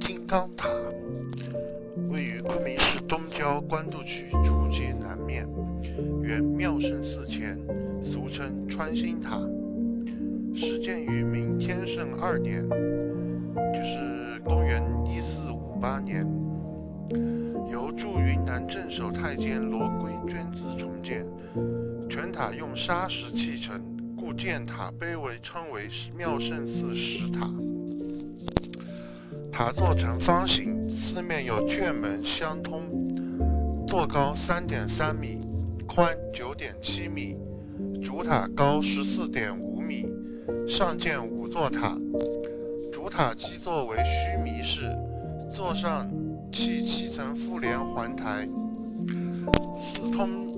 金刚塔位于昆明市东郊官渡区竹节南面，原妙胜寺前，俗称穿心塔，始建于明天圣2年，就是公元1458年，由驻云南镇守太监罗圭捐资重建，全塔用砂石砌成，故建塔碑为称为妙胜寺石塔。塔座呈方形，四面有券门相通，座高 3.3 米，宽 9.7 米，主塔高 14.5 米，上建5座塔，主塔基座为须弥式，座上砌7层复联环台，四通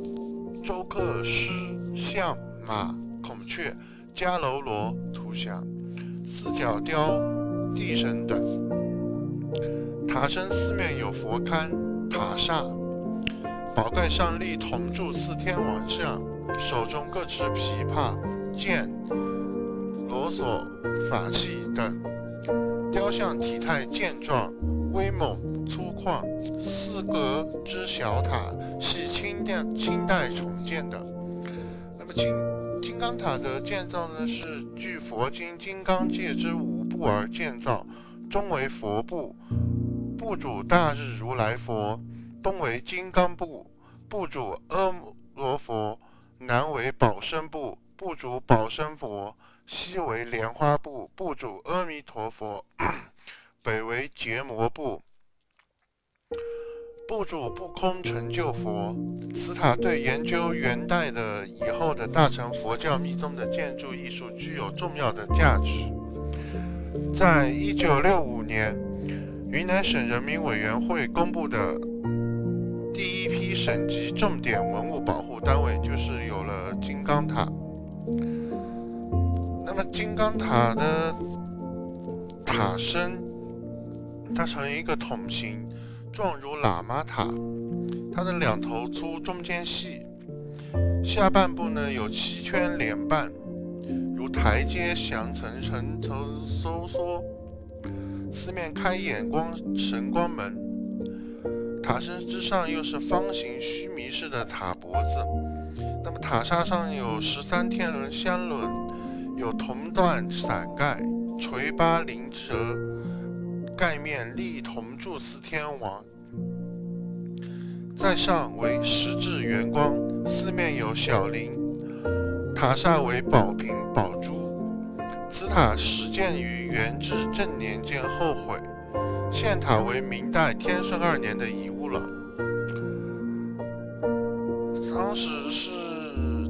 周克狮、象、马、孔雀、迦楼罗、图像、四角雕、地神等。塔身四面有佛龛、塔刹，宝盖上立铜柱4天王像，手中各持琵琶、剑、罗索、法器等，雕像体态健壮、威猛、粗犷。四阁之小塔是清代重建的。那么金刚塔的建造呢，是据佛经《金刚界》之五部而建造，中为佛部，部主大日如来佛；东为金刚部，部主阿罗佛；南为宝生部，部主宝生佛；西为莲花部，部主阿弥陀佛；北为羯摩部，部主不空成就佛。此塔对研究元代的以后的大乘佛教密宗的建筑艺术具有重要的价值。在1965年，云南省人民委员会公布的第一批省级重点文物保护单位，就是有了金刚塔。那么金刚塔的塔身，它呈一个筒形，状如喇嘛塔，它的两头粗，中间细，下半部呢有7圈连瓣，如台阶详层收缩，四面开眼光神光门。塔身之上又是方形须弥式的塔脖子，那么塔刹上有13天轮香轮，有铜缎伞盖，垂八灵蛇，盖面立铜柱4天王，在上为十字圆光，四面有小铃，塔刹为宝瓶宝珠。此塔始建于元至正年间后毁，现塔为明代天顺2年的遗物了。当时是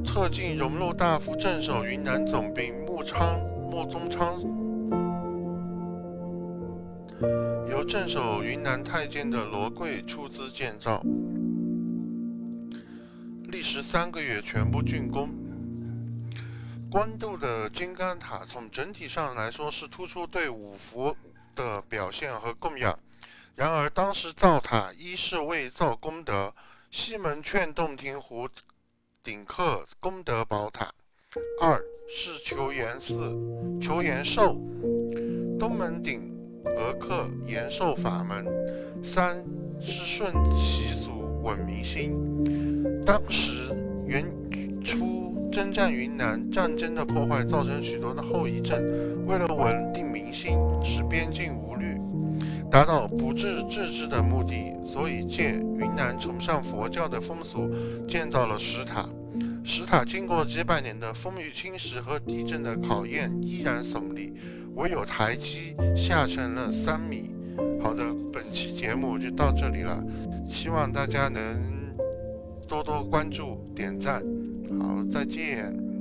特进荣禄大夫镇守云南总兵穆宗昌，由镇守云南太监的罗贵出资建造，历时3个月全部竣工。官渡的金刚塔从整体上来说是突出对五佛的表现和供养，然而当时造塔一是为造功德，西门劝洞庭湖顶刻功德宝塔；二是求延寿，东门顶而刻延寿法门；三是顺习俗稳民心。当时元初征战云南，战争的破坏造成许多的后遗症，为了稳定民心，使边境无虑，达到不治自治的目的，所以借云南崇尚佛教的风俗，建造了石塔。石塔经过几百年的风雨侵蚀和地震的考验，依然耸立，唯有台基下沉了3米。好的，本期节目就到这里了，希望大家能多多关注、点赞。好，再见。